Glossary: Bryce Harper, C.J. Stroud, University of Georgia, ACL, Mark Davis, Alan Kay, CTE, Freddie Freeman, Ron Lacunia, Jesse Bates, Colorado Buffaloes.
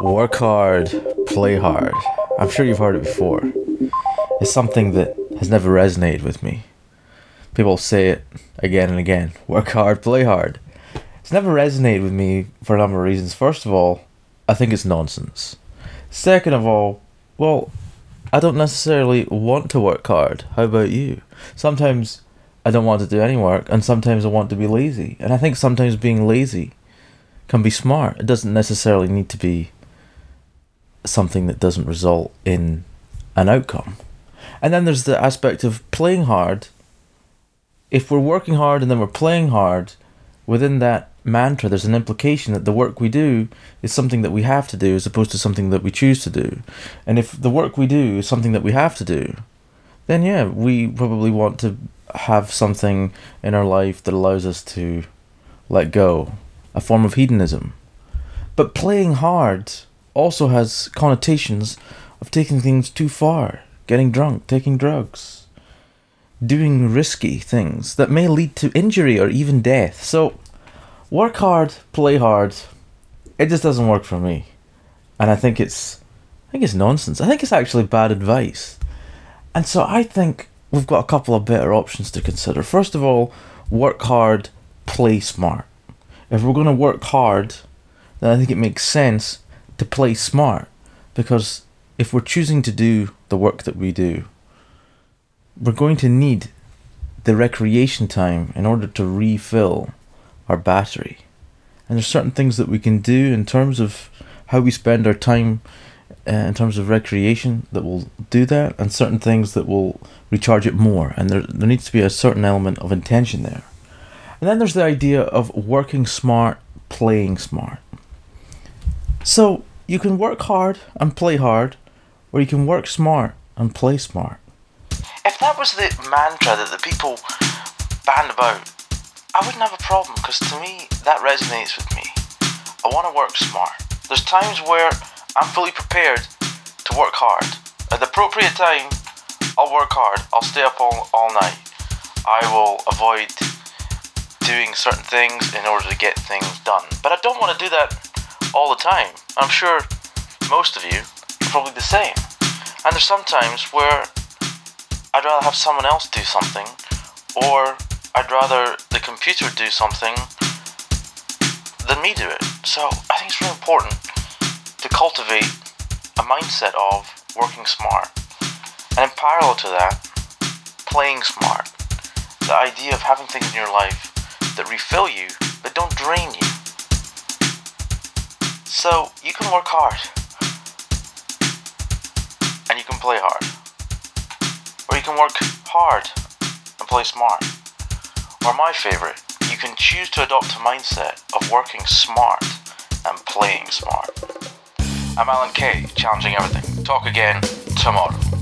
Work hard, play hard. I'm sure you've heard it before. It's something that has never resonated with me. People say it again and again. Work hard, play hard. It's never resonated with me for a number of reasons. First of all, I think it's nonsense. Second of all, well, I don't necessarily want to work hard. How about you? Sometimes I don't want to do any work, and sometimes I want to be lazy. And I think sometimes being lazy can be smart. It doesn't necessarily need to be something that doesn't result in an outcome. And then there's the aspect of playing hard. If we're working hard and then we're playing hard, within that mantra there's an implication that the work we do is something that we have to do as opposed to something that we choose to do. And if the work we do is something that we have to do, then yeah, we probably want to have something in our life that allows us to let go, a form of hedonism. But playing hard also has connotations of taking things too far, getting drunk, taking drugs, doing risky things that may lead to injury or even death. So work hard, play hard, it just doesn't work for me. And I think it's nonsense. I think it's actually bad advice. And so I think we've got a couple of better options to consider. First of all, work hard, play smart. If we're going to work hard, then I think it makes sense to play smart, because if we're choosing to do the work that we do, we're going to need the recreation time in order to refill our battery. And there's certain things that we can do in terms of how we spend our time in terms of recreation that will do that, and certain things that will recharge it more, and there needs to be a certain element of intention there. And then there's the idea of working smart, playing smart. So you can work hard and play hard, or you can work smart and play smart. If that was the mantra that the people band about, I wouldn't have a problem, because to me, that resonates with me. I want to work smart. There's times where I'm fully prepared to work hard. At the appropriate time, I'll work hard. I'll stay up all night. I will avoid doing certain things in order to get things done. But I don't want to do that all the time. I'm sure most of you are probably the same. And there's some times where I'd rather have someone else do something, or I'd rather the computer do something than me do it. So I think it's really important to cultivate a mindset of working smart. And in parallel to that, playing smart. The idea of having things in your life that refill you but don't drain you. So you can work hard, and you can play hard, or you can work hard and play smart, or my favorite, you can choose to adopt a mindset of working smart and playing smart. I'm Alan Kay, challenging everything. Talk again tomorrow.